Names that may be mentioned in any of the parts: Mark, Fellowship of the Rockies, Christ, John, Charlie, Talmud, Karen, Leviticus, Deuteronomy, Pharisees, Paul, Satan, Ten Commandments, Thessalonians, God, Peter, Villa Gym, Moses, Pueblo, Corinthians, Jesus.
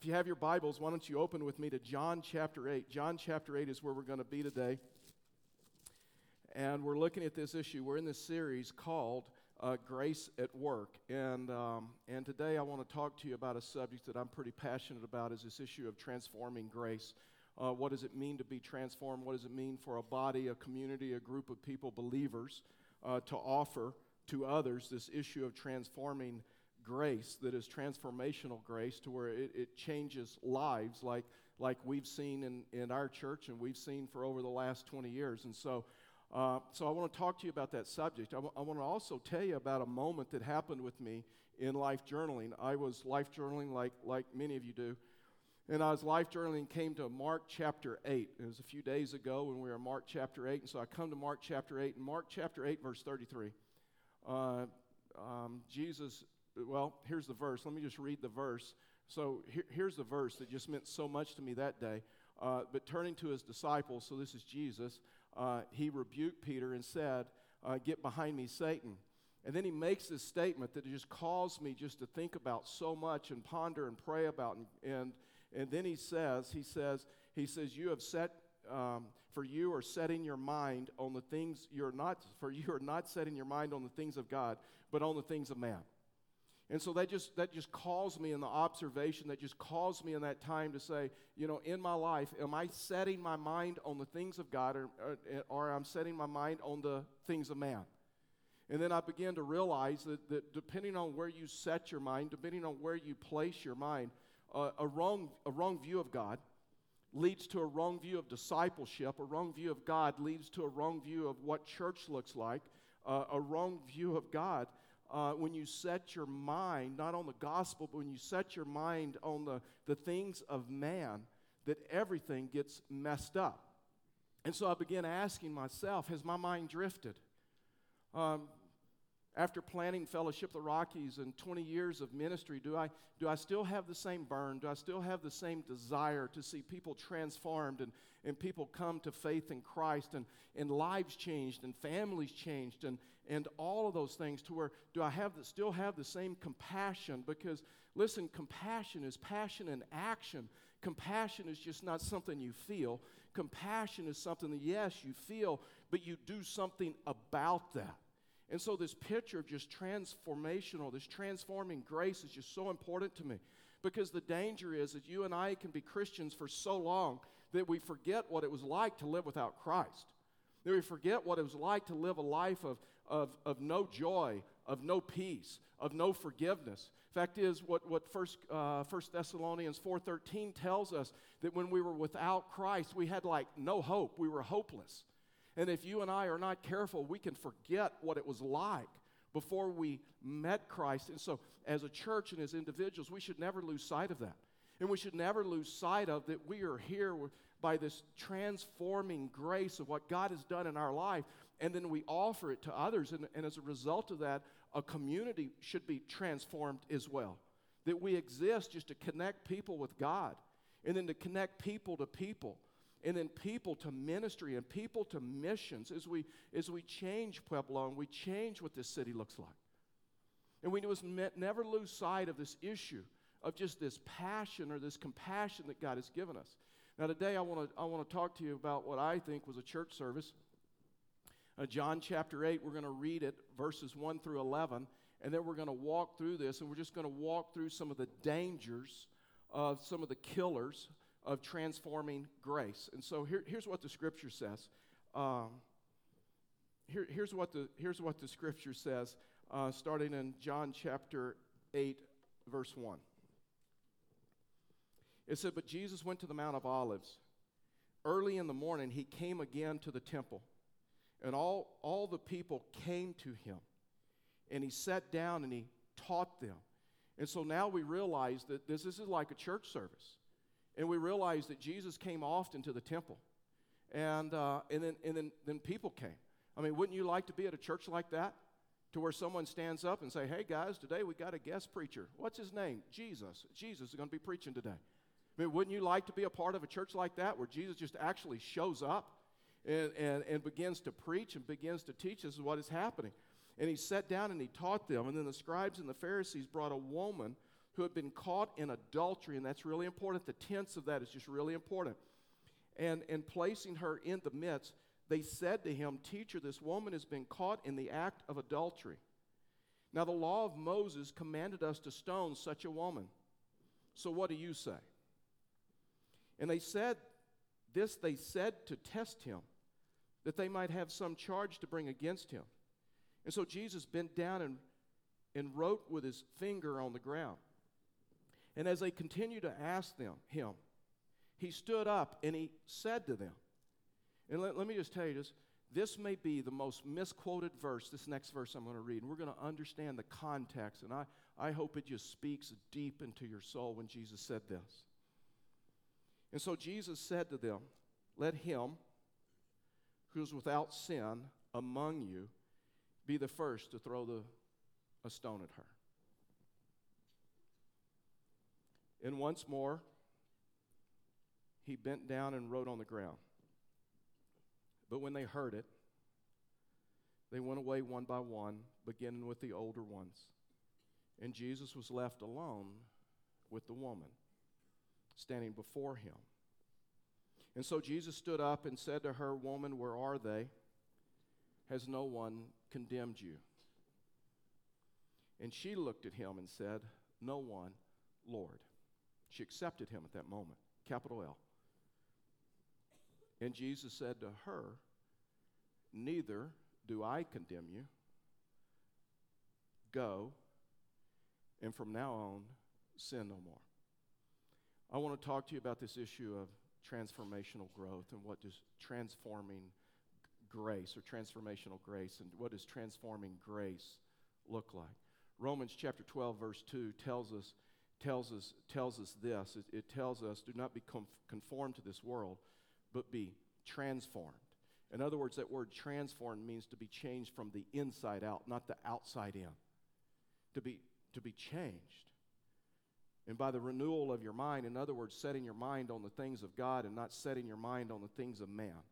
If you have your Bibles, why don't you open with me to John chapter 8. John chapter 8 is where we're going to be today. And we're looking at this issue. We're in this series called Grace at Work. And today I want to talk to you about a subject that I'm pretty passionate about, is this issue of transforming grace. What does it mean to be transformed? What does it mean for a body, a community, a group of people, believers, to offer to others this issue of transforming grace that is transformational grace, to where it changes lives like we've seen in our church and we've seen for over the last 20 years. And so I want to talk to you about that subject. I want to also tell you about a moment that happened with me in life journaling. I was life journaling like many of you do. And I was life journaling and came to Mark chapter 8. It was a few days ago when we were in Mark chapter 8. And so I come to Mark chapter 8. And Mark chapter 8, verse 33. Here's the verse. Let me just read the verse. So here's the verse that just meant so much to me that day. But turning to his disciples, so this is Jesus, he rebuked Peter and said, "Get behind me, Satan." And then he makes this statement that just caused me just to think about so much and ponder and pray about. And then he says, "You are not setting your mind on the things of God, but on the things of man." And so that just calls me in the observation, that just calls me in that time to say, in my life, am I setting my mind on the things of God or I'm setting my mind on the things of man? And then I began to realize that depending on where you set your mind, depending on where you place your mind, a wrong view of God leads to a wrong view of discipleship. A wrong view of God leads to a wrong view of what church looks like. A wrong view of God when you set your mind not on the gospel, but when you set your mind on the things of man, that everything gets messed up. And so I began asking myself, has my mind drifted? After planning Fellowship of the Rockies and 20 years of ministry, do I still have the same burn? Do I still have the same desire to see people transformed and people come to faith in Christ and lives changed and families changed and all of those things, to where do I still have the same compassion? Because, listen, compassion is passion in action. Compassion is just not something you feel. Compassion is something that, yes, you feel, but you do something about that. And so this picture of just this transforming grace is just so important to me, because the danger is that you and I can be Christians for so long that we forget what it was like to live without Christ, that we forget what it was like to live a life of no joy, of no peace, of no forgiveness. Fact is, what 1 Thessalonians 4:13 tells us, that when we were without Christ, we had like no hope, we were hopeless. And if you and I are not careful, we can forget what it was like before we met Christ. And so as a church and as individuals, we should never lose sight of that. And we should never lose sight of that we are here by this transforming grace of what God has done in our life. And then we offer it to others. And as a result of that, a community should be transformed as well. That we exist just to connect people with God, and then to connect people to people, and then people to ministry and people to missions, as we change Pueblo and we change what this city looks like. And we must never lose sight of this issue of just this passion or this compassion that God has given us. Now today I want to talk to you about what I think was a church service. John chapter 8, we're going to read it, verses 1 through 11, and then we're going to walk through this, and we're just going to walk through some of the dangers of some of the killers of transforming grace. And so here's what the scripture says. Here's what the scripture says, starting in John chapter 8, verse 1. It said, "But Jesus went to the Mount of Olives. Early in the morning he came again to the temple, and all the people came to him, and he sat down and he taught them." And so now we realize that this is like a church service. And we realized that Jesus came often to the temple, and then people came. I mean, wouldn't you like to be at a church like that, to where someone stands up and say, "Hey guys, today we got a guest preacher. What's his name? Jesus. Jesus is going to be preaching today." I mean, wouldn't you like to be a part of a church like that, where Jesus just actually shows up and begins to preach and begins to teach us what is happening? And he sat down and he taught them. And then the scribes and the Pharisees brought a woman who had been caught in adultery, and that's really important. The tense of that is just really important. And placing her in the midst, they said to him, "Teacher, this woman has been caught in the act of adultery. Now the law of Moses commanded us to stone such a woman. So what do you say?" And they said this, they said to test him, that they might have some charge to bring against him. And so Jesus bent down and wrote with his finger on the ground. And as they continued to ask him, he stood up and he said to them, and let me just tell you this may be the most misquoted verse, this next verse I'm going to read, and we're going to understand the context, and I hope it just speaks deep into your soul when Jesus said this. And so Jesus said to them, "Let him who is without sin among you be the first to throw a stone at her." And once more, he bent down and wrote on the ground. But when they heard it, they went away one by one, beginning with the older ones. And Jesus was left alone with the woman standing before him. And so Jesus stood up and said to her, "Woman, where are they? Has no one condemned you?" And she looked at him and said, "No one, Lord." She accepted him at that moment, capital L. And Jesus said to her, "Neither do I condemn you. Go, and from now on, sin no more." I want to talk to you about this issue of transformational growth and what does transforming grace or transformational grace and what does transforming grace look like. Romans chapter 12, verse 2 tells us this. It tells us, "Do not be conformed to this world, but be transformed." In other words, that word transformed means to be changed from the inside out, not the outside in. To be changed. And by the renewal of your mind, in other words, setting your mind on the things of God and not setting your mind on the things of man.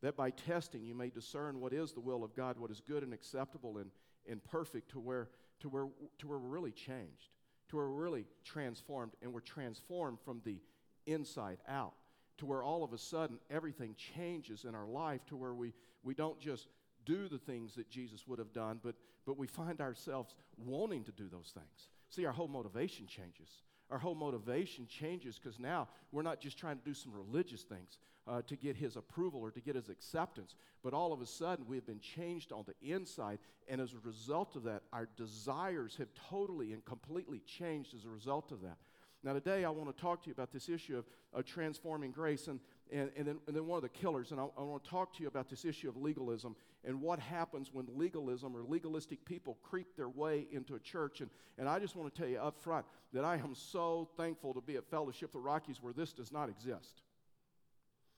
That by testing you may discern what is the will of God, what is good and acceptable and perfect, to where we're really changed, to where we're really transformed, and we're transformed from the inside out. To where all of a sudden everything changes in our life, to where we don't just do the things that Jesus would have done, but we find ourselves wanting to do those things. See, our whole motivation changes. Our whole motivation changes because now we're not just trying to do some religious things to get his approval or to get his acceptance, but all of a sudden we've been changed on the inside, and as a result of that, our desires have totally and completely changed as a result of that. Now, today I want to talk to you about this issue of transforming grace and then one of the killers, and I want to talk to you about this issue of legalism and what happens when legalism or legalistic people creep their way into a church. And I just want to tell you up front that I am so thankful to be at Fellowship of the Rockies where this does not exist,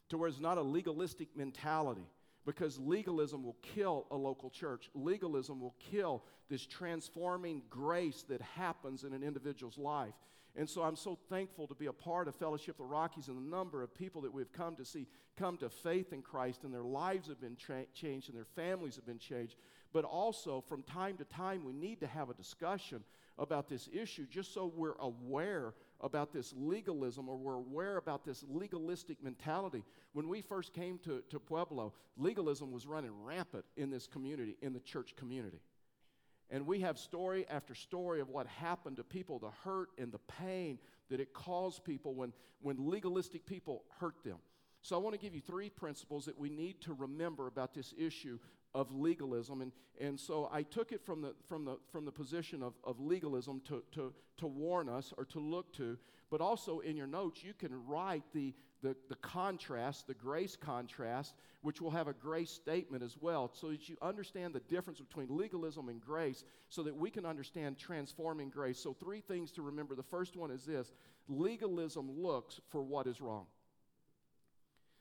to where it's not a legalistic mentality. Because legalism will kill a local church. Legalism will kill this transforming grace that happens in an individual's life. And so I'm so thankful to be a part of Fellowship of the Rockies and the number of people that we've come to see come to faith in Christ, and their lives have been changed and their families have been changed. But also, from time to time, we need to have a discussion about this issue just so we're aware about this legalism, or we're aware about this legalistic mentality. When we first came to Pueblo, legalism was running rampant in this community, in the church community. And we have story after story of what happened to people, the hurt and the pain that it caused people when legalistic people hurt them. So I want to give you three principles that we need to remember about this issue of legalism. And so I took it from the position of legalism to warn us or to look to, but also in your notes you can write the contrast, the grace contrast, which will have a grace statement as well, so that you understand the difference between legalism and grace, so that we can understand transforming grace. So three things to remember. The first one is this: legalism looks for what is wrong.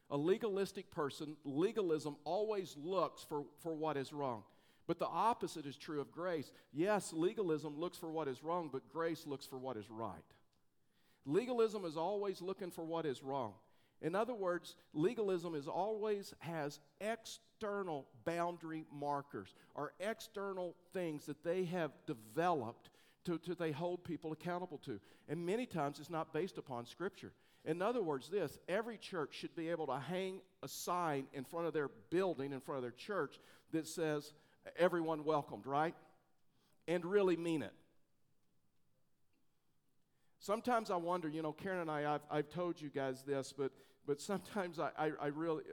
A legalistic person, legalism always looks for what is wrong. But the opposite is true of grace. Yes, legalism looks for what is wrong, but grace looks for what is right. Legalism is always looking for what is wrong. In other words, legalism is always has external boundary markers or external things that they have developed they hold people accountable to. And many times it's not based upon Scripture. In other words, this, every church should be able to hang a sign in front of their building, in front of their church, that says, everyone welcomed, right? And really mean it. Sometimes I wonder, you know, Karen and I, I've told you guys this, but sometimes I really,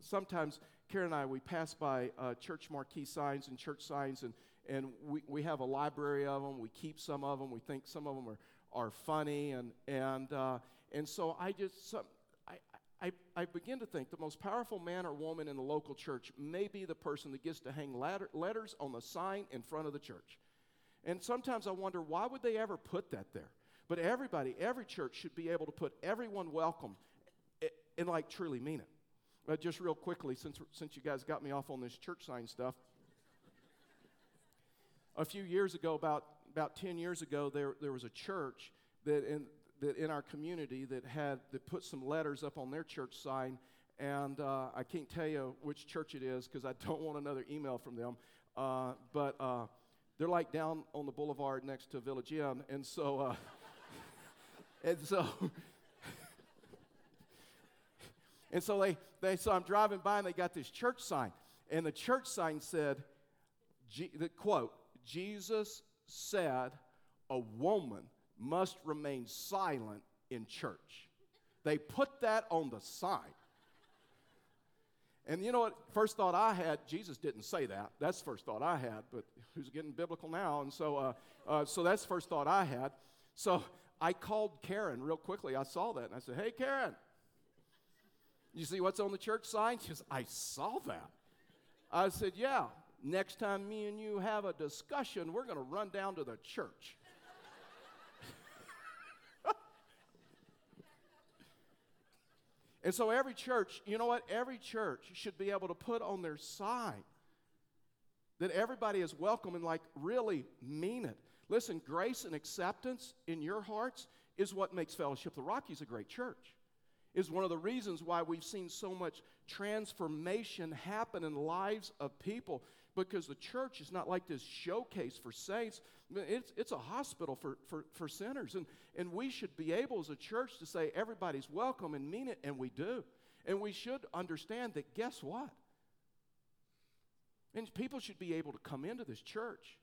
sometimes Karen and I, we pass by church marquee signs and church signs, and we have a library of them. We keep some of them. We think some of them are funny, and so I just I begin to think the most powerful man or woman in the local church may be the person that gets to hang letters on the sign in front of the church. And sometimes I wonder, why would they ever put that there? But everybody, every church should be able to put everyone welcome and like truly mean it. But just real quickly, since you guys got me off on this church sign stuff. A few years ago, about 10 years ago, there was a church that in our community that put some letters up on their church sign, and I can't tell you which church it is because I don't want another email from them. But they're like down on the boulevard next to Villa Gym, and so so I'm driving by and they got this church sign, and the church sign said, the quote. Jesus said a woman must remain silent in church. They put that on the sign. And you know what? First thought I had, Jesus didn't say that. That's the first thought I had, but who's getting biblical now? And so so that's the first thought I had. So I called Karen real quickly. I saw that, and I said, hey, Karen, you see what's on the church sign? She says, I saw that. I said, yeah. Next time me and you have a discussion, we're going to run down to the church. And so every church, you know what? Every church should be able to put on their sign that everybody is welcome and like really mean it. Listen, grace and acceptance in your hearts is what makes Fellowship of the Rockies a great church. Is one of the reasons why we've seen so much transformation happen in the lives of people, because the church is not like this showcase for saints. It's a hospital for sinners, and we should be able as a church to say everybody's welcome and mean it, and we do. And we should understand that, guess what? And people should be able to come into this church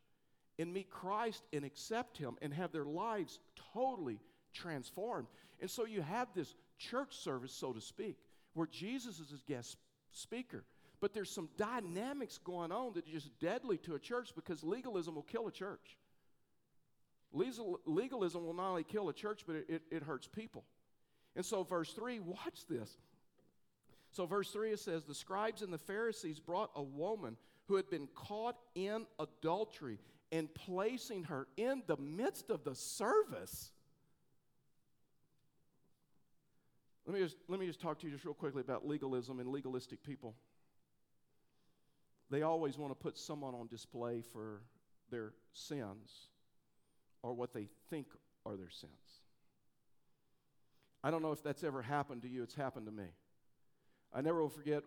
and meet Christ and accept Him and have their lives totally transformed. And so you have this church service, so to speak, where Jesus is his guest speaker, but there's some dynamics going on that are just deadly to a church, because legalism will kill a church. Legalism will not only kill a church, but it hurts people. And so verse 3, watch this. So verse 3, it says, the scribes and the Pharisees brought a woman who had been caught in adultery, and placing her in the midst of the service. Let me just talk to you just real quickly about legalism and legalistic people. They always want to put someone on display for their sins or what they think are their sins. I don't know if that's ever happened to you. It's happened to me. I never will forget,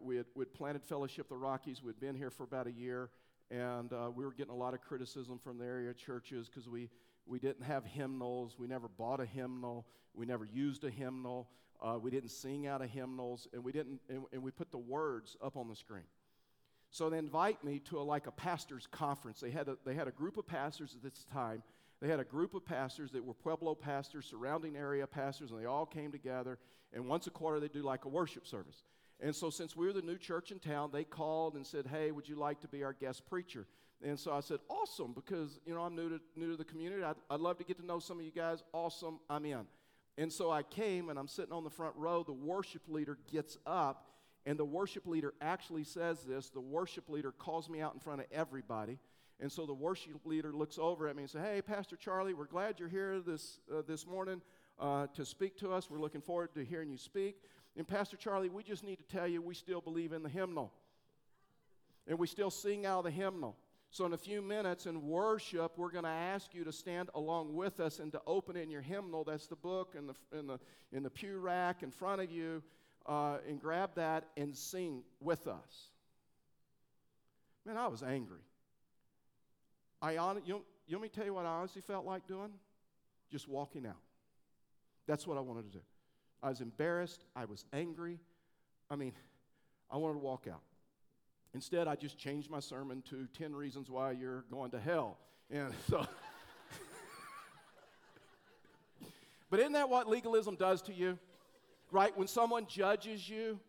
we'd planted Fellowship the Rockies. We'd been here for about a year, and we were getting a lot of criticism from the area churches because we didn't have hymnals. We never bought a hymnal. We never used a hymnal. We didn't sing out of hymnals, and we put the words up on the screen. So they invite me to a pastor's conference. They had a group of pastors at this time. They had a group of pastors that were Pueblo pastors, surrounding area pastors, and they all came together. And once a quarter, they do a worship service. And so since we were the new church in town, they called and said, hey, would you like to be our guest preacher? And so I said, awesome, because, you know, I'm new to the community. I'd love to get to know some of you guys. Awesome, I'm in. And so I came, and I'm sitting on the front row. The worship leader gets up, and the worship leader actually says this. The worship leader calls me out in front of everybody. And so the worship leader looks over at me and says, hey, Pastor Charlie, we're glad you're here this morning to speak to us. We're looking forward to hearing you speak. And Pastor Charlie, we just need to tell you we still believe in the hymnal. And we still sing out of the hymnal. So in a few minutes in worship, we're going to ask you to stand along with us and to open in your hymnal. That's the book in the pew rack in front of you, and grab that and sing with us. Man, I was angry. I, you know, You want me to tell you what I honestly felt like doing? Just walking out. That's what I wanted to do. I was embarrassed. I was angry. I mean, I wanted to walk out. Instead, I just changed my sermon to 10 Reasons Why You're Going to Hell. And so... But isn't that what legalism does to you? Right? When someone judges you,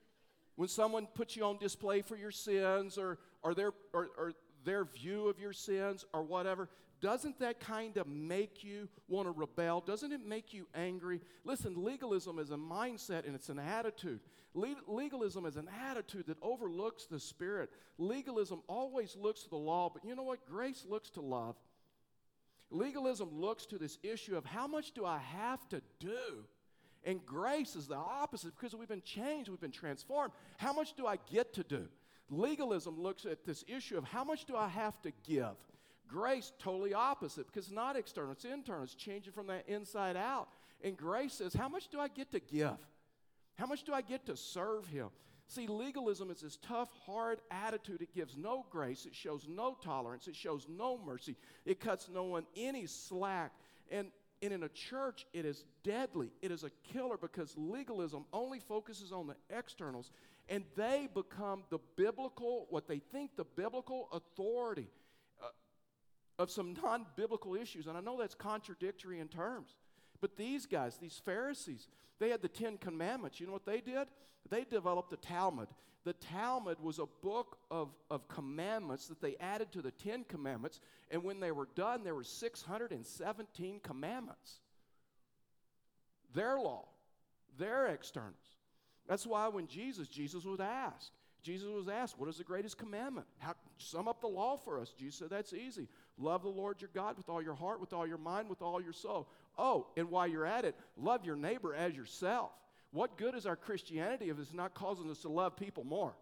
when someone puts you on display for your sins or their view of your sins or whatever, doesn't that kind of make you want to rebel? Doesn't it make you angry? Listen, legalism is a mindset and it's an attitude. Legalism is an attitude that overlooks the Spirit. Legalism always looks to the law, but you know what? Grace looks to love. Legalism looks to this issue of how much do I have to do? And grace is the opposite because we've been changed, we've been transformed. How much do I get to do? Legalism looks at this issue of how much do I have to give? Grace, totally opposite because it's not external, it's internal. It's changing from the inside out. And grace says, how much do I get to give? How much do I get to serve Him? See, legalism is this tough, hard attitude. It gives no grace. It shows no tolerance. It shows no mercy. It cuts no one any slack. And in a church, it is deadly. It is a killer because legalism only focuses on the externals, and they become the biblical, what they think the biblical authority of some non-biblical issues. And I know that's contradictory in terms. But these guys, these Pharisees, they had the Ten Commandments. You know what they did? They developed the Talmud. The Talmud was a book of commandments that they added to the Ten Commandments. And when they were done, there were 617 commandments. Their law, their externals. That's why when Jesus was asked, what is the greatest commandment? How, sum up the law for us. Jesus said, that's easy. Love the Lord your God with all your heart, with all your mind, with all your soul. Oh, and while you're at it, love your neighbor as yourself. What good is our Christianity if it's not causing us to love people more?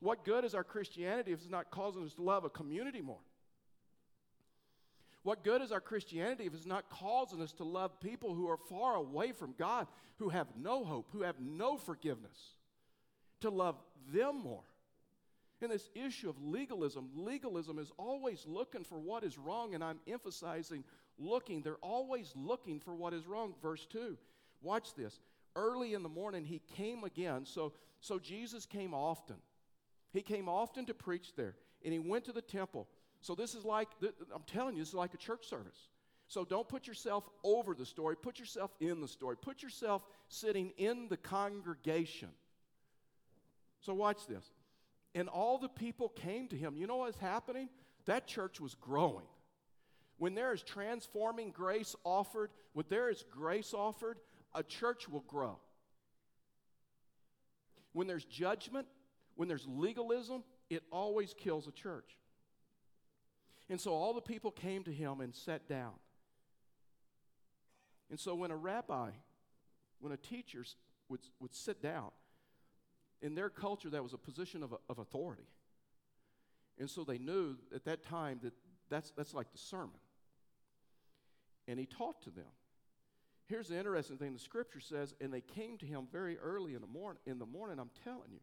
What good is our Christianity if it's not causing us to love a community more? What good is our Christianity if it's not causing us to love people who are far away from God, who have no hope, who have no forgiveness? To love them more. And this issue of legalism is always looking for what is wrong, and I'm emphasizing looking. They're always looking for what is wrong. Verse 2, watch this. Early in the morning He came again. So Jesus came often. He came often to preach there, and He went to the temple. So this is like, I'm telling you, this is like a church service. So don't put yourself over the story. Put yourself in the story. Put yourself sitting in the congregation. So watch this. And all the people came to Him. You know what's happening? That church was growing. When there is transforming grace offered, a church will grow. When there's judgment, when there's legalism, it always kills a church. And so all the people came to Him and sat down. And so when a teacher would sit down, in their culture, that was a position of authority. And so they knew at that time that that's like the sermon. And He taught to them. Here's the interesting thing. The Scripture says, and they came to Him very early in the morning, I'm telling you.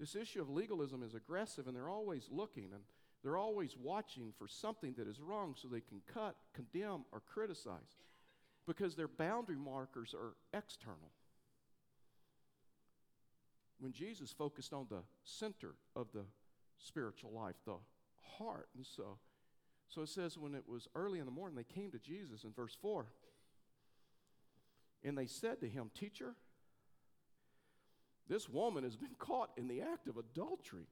This issue of legalism is aggressive, and they're always looking, and they're always watching for something that is wrong so they can cut, condemn, or criticize. Because their boundary markers are external. When Jesus focused on the center of the spiritual life, the heart. And so it says when it was early in the morning, they came to Jesus in verse 4. And they said to Him, Teacher, this woman has been caught in the act of adultery.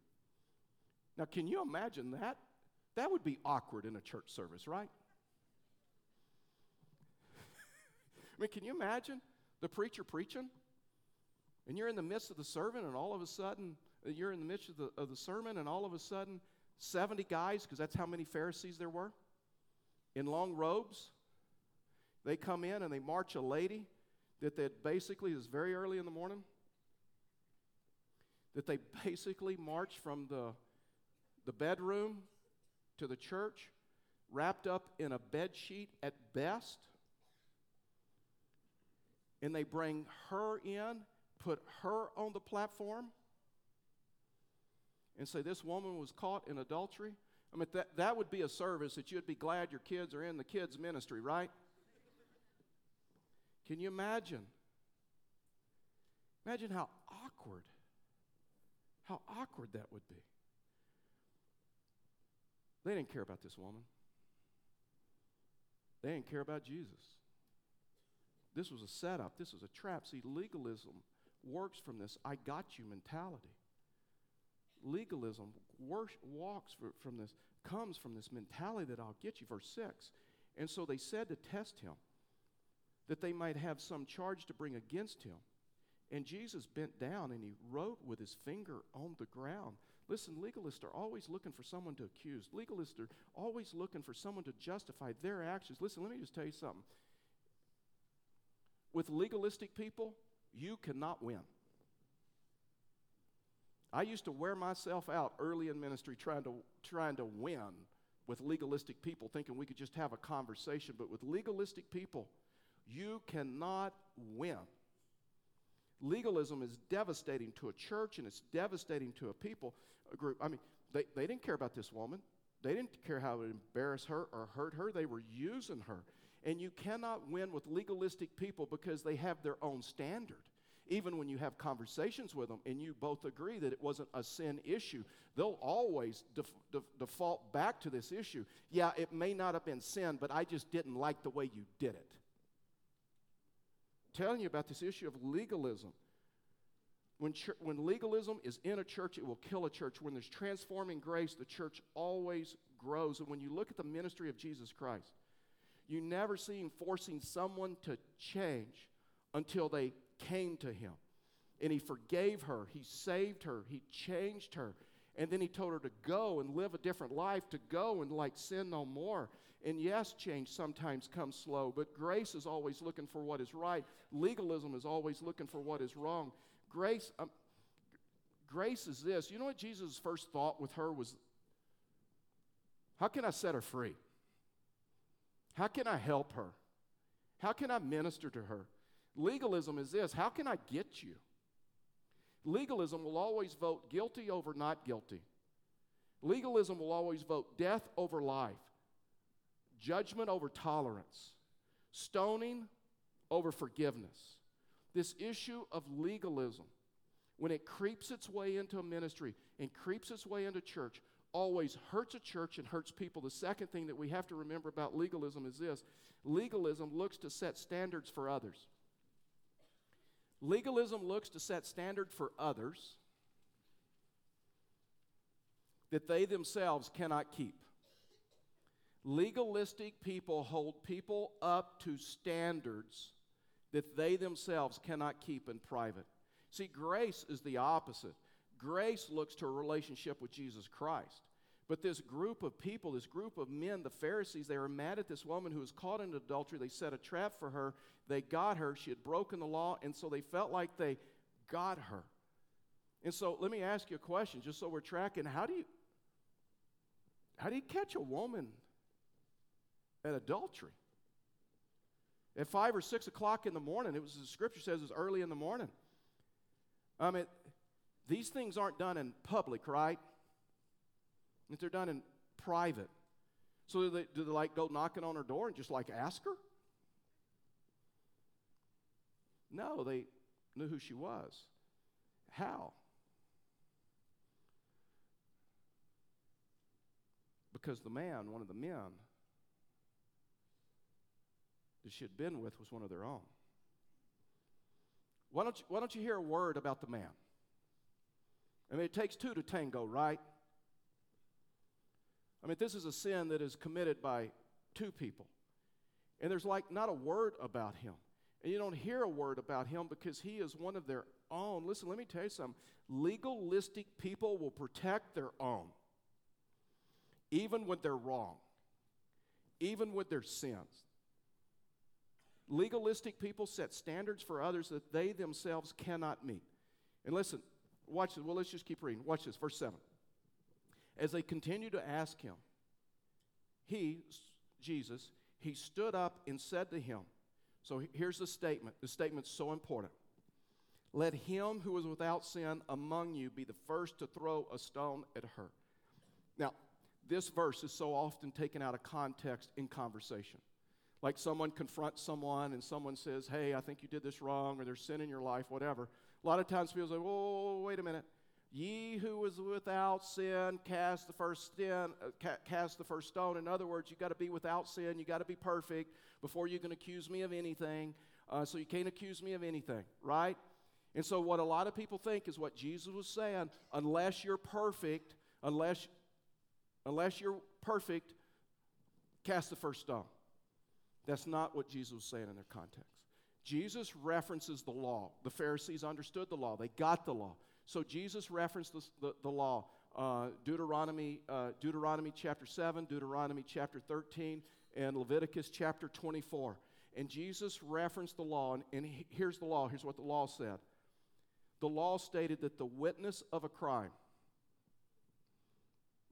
Now, can you imagine that? That would be awkward in a church service, right? I mean, can you imagine the preacher preaching? And you're in the midst of the sermon, and all of a sudden, you're in the midst of the sermon, and all of a sudden, 70 guys, because that's how many Pharisees there were, in long robes, they come in and they march a lady that they basically march from the bedroom to the church, wrapped up in a bed sheet at best, and they bring her in, put her on the platform and say, this woman was caught in adultery. I mean, that would be a service that you'd be glad your kids are in the kids' ministry, right? Can you imagine? Imagine how awkward that would be. They didn't care about this woman. They didn't care about Jesus. This was a setup. This was a trap. See, legalism works from this I got you mentality. Legalism comes from this mentality that I'll get you. Verse 6, and so they said to test him, that they might have some charge to bring against him. And Jesus bent down and he wrote with his finger on the ground. Listen, legalists are always looking for someone to accuse. Legalists are always looking for someone to justify their actions. Listen, let me just tell you something. With legalistic people, you cannot win. I used to wear myself out early in ministry trying to win with legalistic people, thinking we could just have a conversation. But with legalistic people, you cannot win. Legalism is devastating to a church, and it's devastating to a group. I mean, they didn't care about this woman. They didn't care how it embarrassed her or hurt her. They were using her. And you cannot win with legalistic people because they have their own standard. Even when you have conversations with them and you both agree that it wasn't a sin issue, they'll always default back to this issue. Yeah, it may not have been sin, but I just didn't like the way you did it. Telling you about this issue of legalism. When legalism is in a church, it will kill a church. When there's transforming grace, the church always grows. And when you look at the ministry of Jesus Christ, you never see him forcing someone to change until they came to him. And he forgave her. He saved her. He changed her. And then he told her to go and live a different life, to go and sin no more. And yes, change sometimes comes slow, but grace is always looking for what is right. Legalism is always looking for what is wrong. Grace is this. You know what Jesus' first thought with her was, how can I set her free? How can I help her? How can I minister to her? Legalism is this, how can I get you? Legalism will always vote guilty over not guilty. Legalism will always vote death over life, judgment over tolerance, stoning over forgiveness. This issue of legalism, when it creeps its way into a ministry and creeps its way into church, always hurts a church and hurts people. The second thing that we have to remember about legalism is this. Legalism looks to set standards for others. Legalism looks to set standards for others that they themselves cannot keep. Legalistic people hold people up to standards that they themselves cannot keep in private. See, grace is the opposite. Grace looks to a relationship with Jesus Christ. But this group of people, this group of men, the Pharisees, they were mad at this woman who was caught in adultery. They set a trap for her. They got her. She had broken the law, and so they felt like they got her. And so let me ask you a question, just so we're tracking. How do you catch a woman at adultery? At 5 or 6 o'clock in the morning, it was, the scripture says, it was early in the morning. I mean, these things aren't done in public, right? If they're done in private. So do they go knocking on her door and just ask her? No, they knew who she was. How? Because one of the men that she had been with was one of their own. Why don't you hear a word about the man? I mean, it takes two to tango, right? I mean, this is a sin that is committed by two people. And there's not a word about him. And you don't hear a word about him because he is one of their own. Listen, let me tell you something. Legalistic people will protect their own, even when they're wrong, even with their sins. Legalistic people set standards for others that they themselves cannot meet. And listen, watch this. Well, let's just keep reading. Watch this, verse 7. As they continued to ask him, Jesus stood up and said to him, so here's the statement. The statement's so important. Let him who is without sin among you be the first to throw a stone at her. Now, this verse is so often taken out of context in conversation. Like someone confronts someone and someone says, hey, I think you did this wrong, or there's sin in your life, whatever. A lot of times people say, oh, wait a minute. Ye who was without sin, cast the first stone. In other words, you got to be without sin. You got to be perfect before you can accuse me of anything. So you can't accuse me of anything, right? And so what a lot of people think is what Jesus was saying, unless you're perfect, unless you're perfect, cast the first stone. That's not what Jesus was saying in their context. Jesus references the law. The Pharisees understood the law. They got the law. So Jesus referenced the law, Deuteronomy chapter 7, Deuteronomy chapter 13, and Leviticus chapter 24. And Jesus referenced the law, and here's the law. Here's what the law said. The law stated that the witness of a crime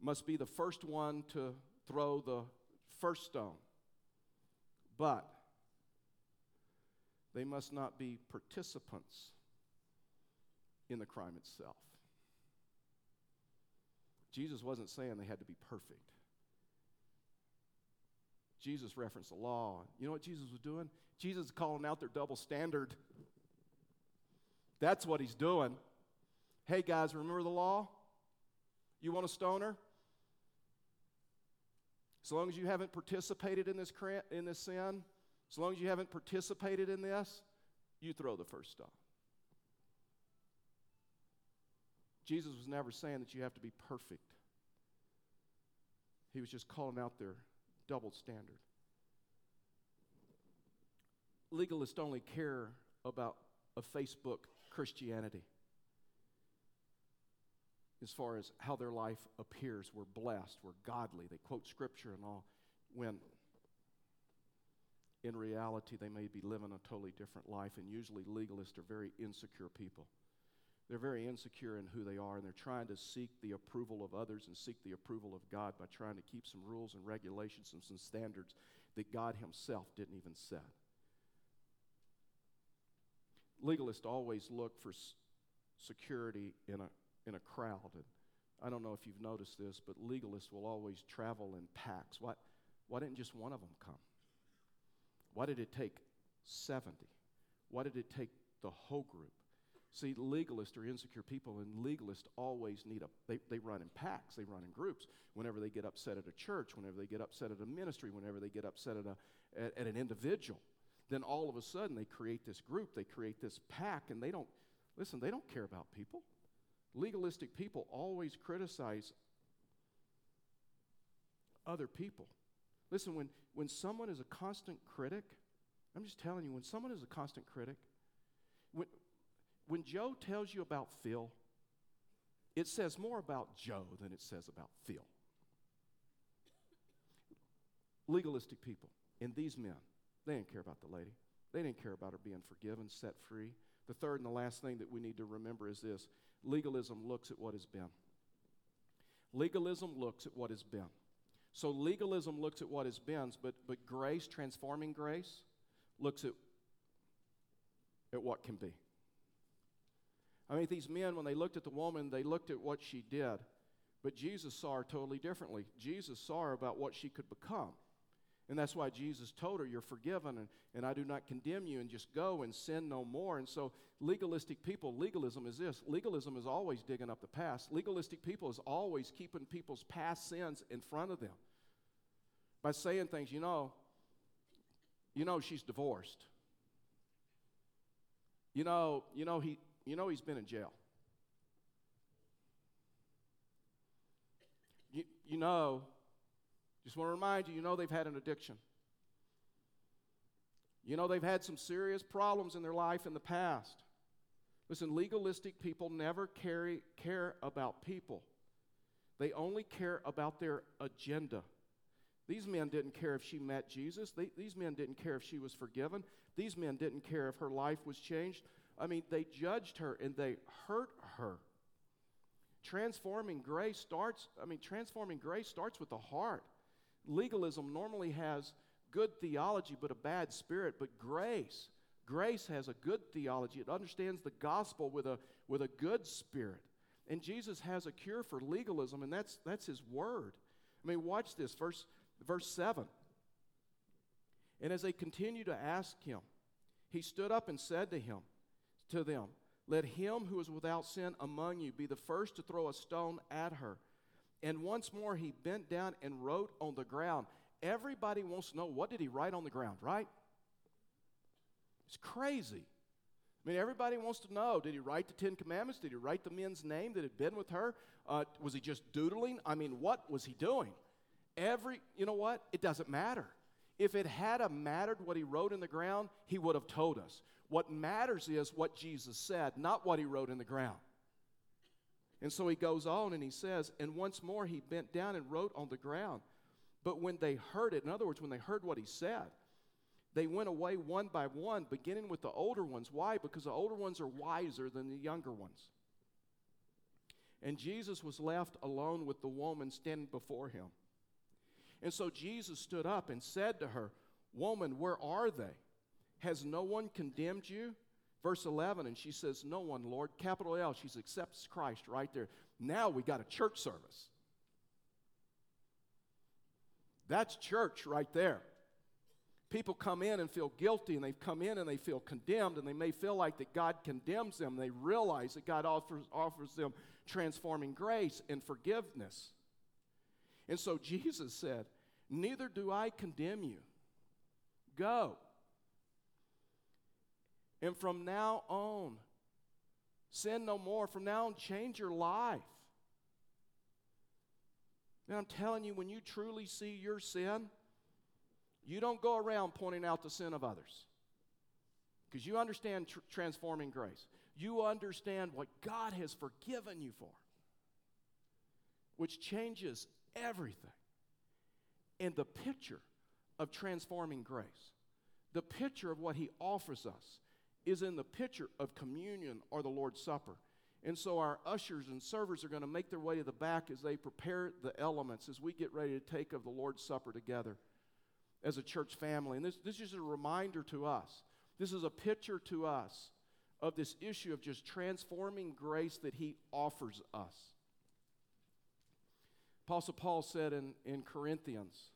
must be the first one to throw the first stone. But they must not be participants in the crime itself. Jesus wasn't saying they had to be perfect. Jesus referenced the law. You know what Jesus was doing? Jesus is calling out their double standard. That's what he's doing. Hey, guys, remember the law? You want a stoner? As long as you haven't participated in this sin, as long as you haven't participated in this, you throw the first stone. Jesus was never saying that you have to be perfect. He was just calling out their double standard. Legalists only care about a Facebook Christianity as far as how their life appears. We're blessed, we're godly. They quote scripture and all, when in reality they may be living a totally different life, and usually legalists are very insecure people. They're very insecure in who they are, and they're trying to seek the approval of others and seek the approval of God by trying to keep some rules and regulations and some standards that God himself didn't even set. Legalists always look for security in a crowd. And I don't know if you've noticed this, but legalists will always travel in packs. Why didn't just one of them come? Why did it take 70? Why did it take the whole group? See, legalists are insecure people, and legalists always they run in packs, they run in groups. Whenever they get upset at a church, whenever they get upset at a ministry, whenever they get upset at an individual, then all of a sudden they create this group, they create this pack, and they don't care about people. Legalistic people always criticize other people. Listen, when someone is a constant critic, I'm just telling you, when someone is a constant critic, when Joe tells you about Phil, it says more about Joe than it says about Phil. Legalistic people, and these men, they didn't care about the lady. They didn't care about her being forgiven, set free. The third and the last thing that we need to remember is this. Legalism looks at what has been. Legalism looks at what has been. So legalism looks at what has been, but grace, transforming grace, looks at what can be. I mean, these men, when they looked at the woman, they looked at what she did. But Jesus saw her totally differently. Jesus saw her about what she could become. And that's why Jesus told her, you're forgiven, and I do not condemn you, and just go and sin no more. And so legalistic people, legalism is this. Legalism is always digging up the past. Legalistic people is always keeping people's past sins in front of them by saying things, you know she's divorced. He's been in jail. Just want to remind you, they've had an addiction. They've had some serious problems in their life in the past. Listen, legalistic people never care about people. They only care about their agenda. These men didn't care if she met Jesus. These men didn't care if she was forgiven. These men didn't care if her life was changed. I mean, they judged her and they hurt her. Transforming grace starts with the heart. Legalism normally has good theology but a bad spirit, but grace has a good theology. It understands the gospel with a good spirit. And Jesus has a cure for legalism, and that's his word. I mean, watch this, verse 7. And as they continued to ask him, he stood up and said to them, "Let him who is without sin among you be the first to throw a stone at her." And once more he bent down and wrote on the ground. Everybody wants to know, what did he write on the ground, right? It's crazy. I mean, everybody wants to know, did he write the Ten Commandments? Did he write the men's name that had been with her? Was he just doodling? I mean, what was he doing? You know what? It doesn't matter. If it had mattered what he wrote in the ground, he would have told us. What matters is what Jesus said, not what he wrote in the ground. And so he goes on and he says, and once more he bent down and wrote on the ground. But when they heard it, in other words, when they heard what he said, they went away one by one, beginning with the older ones. Why? Because the older ones are wiser than the younger ones. And Jesus was left alone with the woman standing before him. And so Jesus stood up and said to her, "Woman, where are they? Has no one condemned you?" Verse 11, and she says, "No one, Lord." Capital L, she accepts Christ right there. Now we got a church service. That's church right there. People come in and feel guilty, and they've come in and they feel condemned, and they may feel like that God condemns them. They realize that God offers them transforming grace and forgiveness. And so Jesus said, "Neither do I condemn you. Go. And from now on, sin no more. From now on, change your life." And I'm telling you, when you truly see your sin, you don't go around pointing out the sin of others, because you understand transforming grace. You understand what God has forgiven you for, which changes everything. And the picture of transforming grace, the picture of what he offers us, is in the picture of communion or the Lord's Supper. And so our ushers and servers are going to make their way to the back as they prepare the elements, as we get ready to take of the Lord's Supper together as a church family. And this is a reminder to us. This is a picture to us of this issue of just transforming grace that he offers us. Apostle Paul said in Corinthians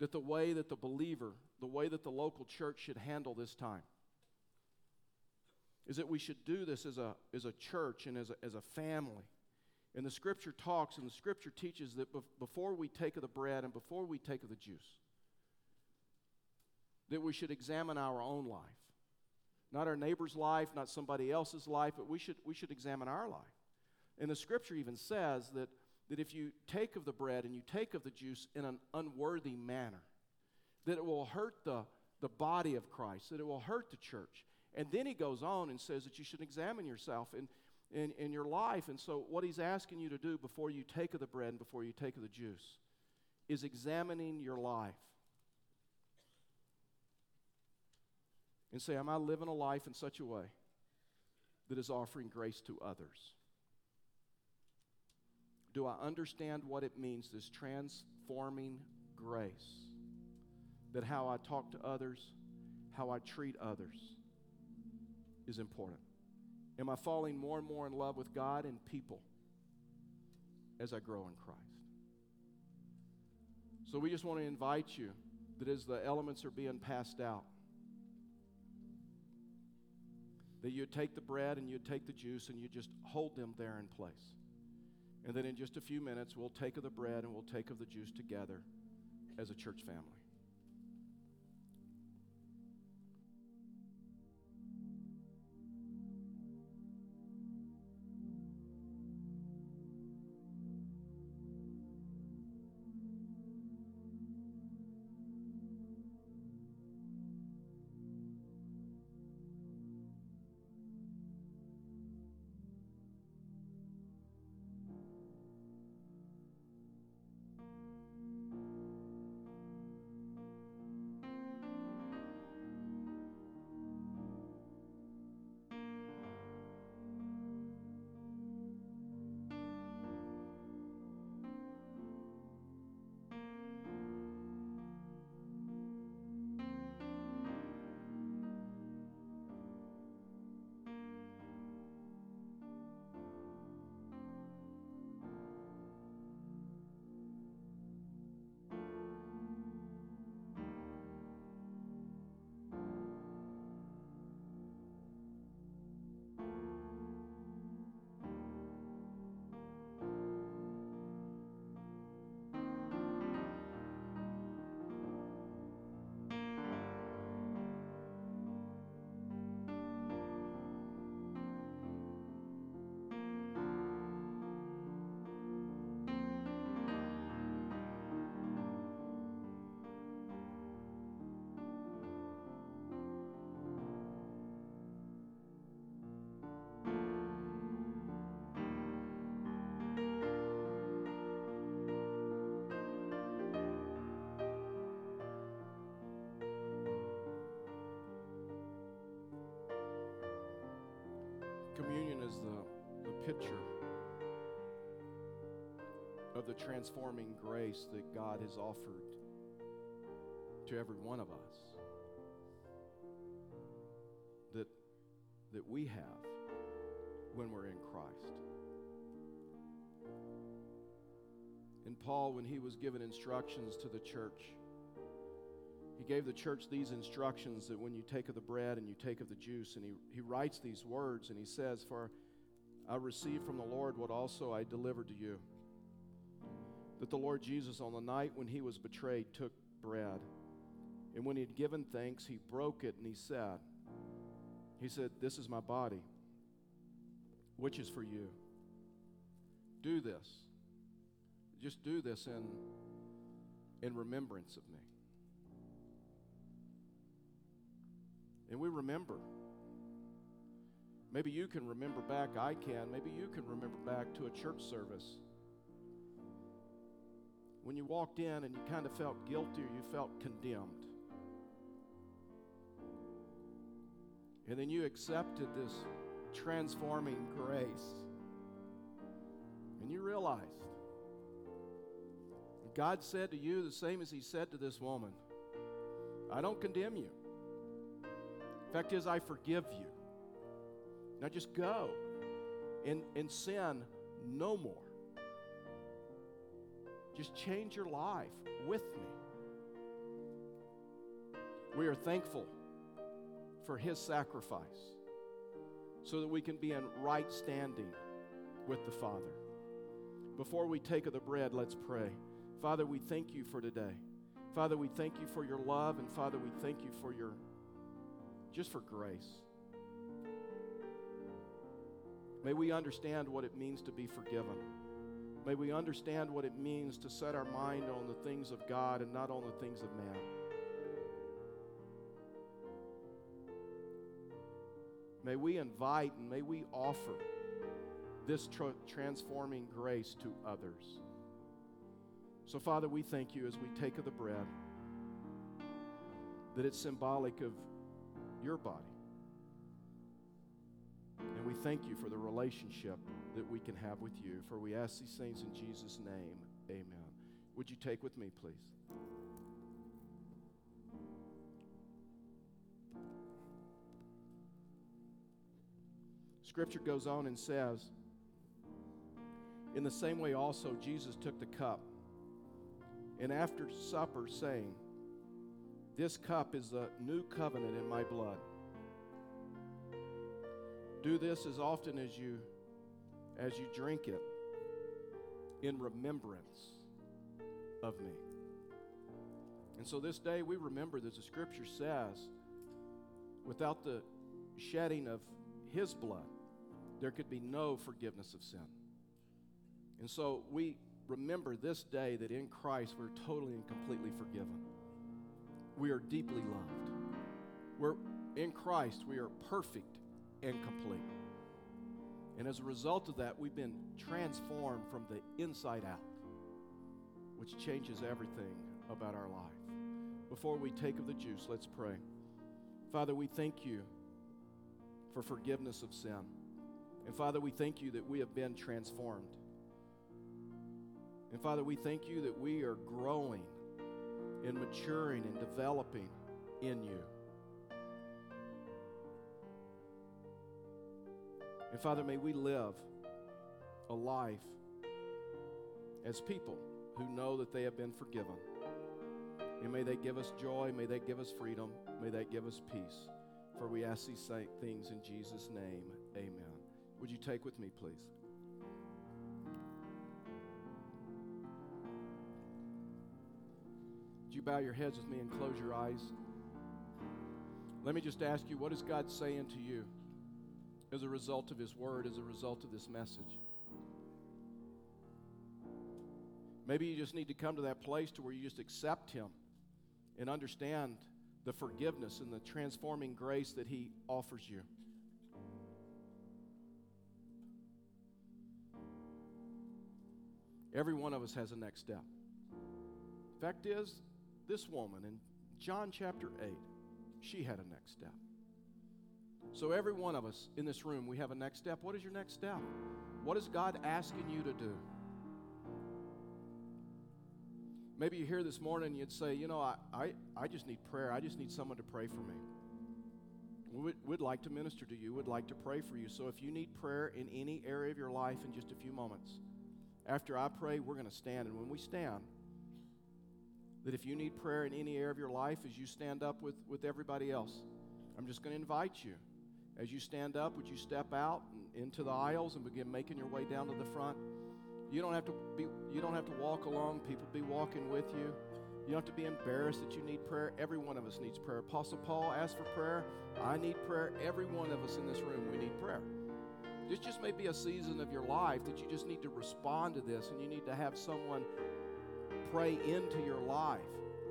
that the way that the believer, the way that the local church should handle this time is that we should do this as a church and as a family. And the Scripture talks and the Scripture teaches that before we take of the bread and before we take of the juice, that we should examine our own life. Not our neighbor's life, not somebody else's life, but we should examine our life. And the Scripture even says that if you take of the bread and you take of the juice in an unworthy manner, that it will hurt the body of Christ, that it will hurt the church. And then he goes on and says that you should examine yourself in your life. And so what he's asking you to do before you take of the bread and before you take of the juice is examining your life. And say, am I living a life in such a way that is offering grace to others? Do I understand what it means, this transforming grace? That how I talk to others, how I treat others is important. Am I falling more and more in love with God and people as I grow in Christ? So we just want to invite you that as the elements are being passed out, that you'd take the bread and you'd take the juice and you just hold them there in place. And then in just a few minutes, we'll take of the bread and we'll take of the juice together as a church family. Communion is the picture of the transforming grace that God has offered to every one of us, that we have when we're in Christ. And Paul, when he was given instructions to the church, he gave the church these instructions, that when you take of the bread and you take of the juice, and he writes these words, and he says, "For I received from the Lord what also I delivered to you, that the Lord Jesus, on the night when he was betrayed, took bread. And when he had given thanks, he broke it, and he said, this is my body, which is for you. Do this. Just do this in remembrance of me." And we remember. Maybe you can remember back. I can. Maybe you can remember back to a church service when you walked in and you kind of felt guilty or you felt condemned. And then you accepted this transforming grace. And you realized God said to you the same as he said to this woman, "I don't condemn you. The fact is, I forgive you. Now just go and sin no more. Just change your life with me." We are thankful for his sacrifice so that we can be in right standing with the Father. Before we take of the bread, let's pray. Father, we thank you for today. Father, we thank you for your love, and Father, we thank you for just for grace. May we understand what it means to be forgiven. May we understand what it means to set our mind on the things of God and not on the things of man. May we invite and may we offer this transforming grace to others. So, Father, we thank you as we take of the bread that it's symbolic of your body. And we thank you for the relationship that we can have with you. For we ask these things in Jesus' name. Amen. Would you take with me, please? Scripture goes on and says, "In the same way also Jesus took the cup, and after supper, saying, this cup is the new covenant in my blood. Do this as often as you drink it in remembrance of me." And so this day we remember that the Scripture says, without the shedding of his blood, there could be no forgiveness of sin. And so we remember this day that in Christ we're totally and completely forgiven. We are deeply loved. In Christ we are perfect and complete. And as a result of that, we've been transformed from the inside out, which changes everything about our life. Before we take of the juice, let's pray. Father, we thank you for forgiveness of sin. And Father, we thank you that we have been transformed. And Father, we thank you that we are growing and maturing and developing in you. And Father, may we live a life as people who know that they have been forgiven. And may they give us joy, may they give us freedom, may they give us peace. For we ask these things in Jesus' name. Amen. Would you take with me, please? Would you bow your heads with me and close your eyes? Let me just ask you, what is God saying to you as a result of his word, as a result of this message? Maybe you just need to come to that place to where you just accept him and understand the forgiveness and the transforming grace that he offers you. Every one of us has a next step. The fact is, this woman in John chapter 8, she had a next step. So every one of us in this room, we have a next step. What is your next step? What is God asking you to do? Maybe you're here this morning, you'd say, you know, I just need prayer. I just need someone to pray for me. We'd like to minister to you. We'd like to pray for you. So if you need prayer in any area of your life in just a few moments, after I pray, we're going to stand. And when we stand, that if you need prayer in any area of your life, as you stand up with everybody else, I'm just going to invite you. As you stand up, would you step out into the aisles and begin making your way down to the front? You don't have to walk along. People be walking with you. You don't have to be embarrassed that you need prayer. Every one of us needs prayer. Apostle Paul asked for prayer. I need prayer. Every one of us in this room, we need prayer. This just may be a season of your life that you just need to respond to this, and you need to have someone pray into your life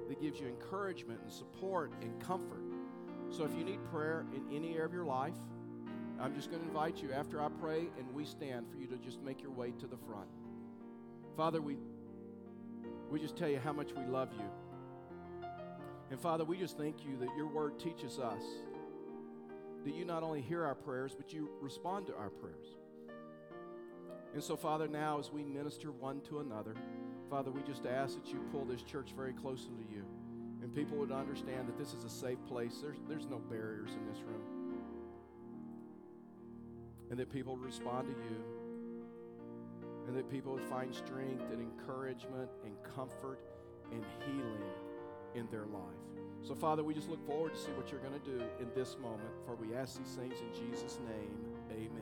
that gives you encouragement and support and comfort. So if you need prayer in any area of your life, I'm just going to invite you after I pray and we stand for you to just make your way to the front. Father, we just tell you how much we love you. And Father, we just thank you that your word teaches us that you not only hear our prayers, but you respond to our prayers. And so, Father, now as we minister one to another, Father, we just ask that you pull this church very closely to you, and people would understand that this is a safe place. There's no barriers in this room. And that people would respond to you, and that people would find strength and encouragement and comfort and healing in their life. So, Father, we just look forward to see what you're going to do in this moment, for we ask these things in Jesus' name. Amen.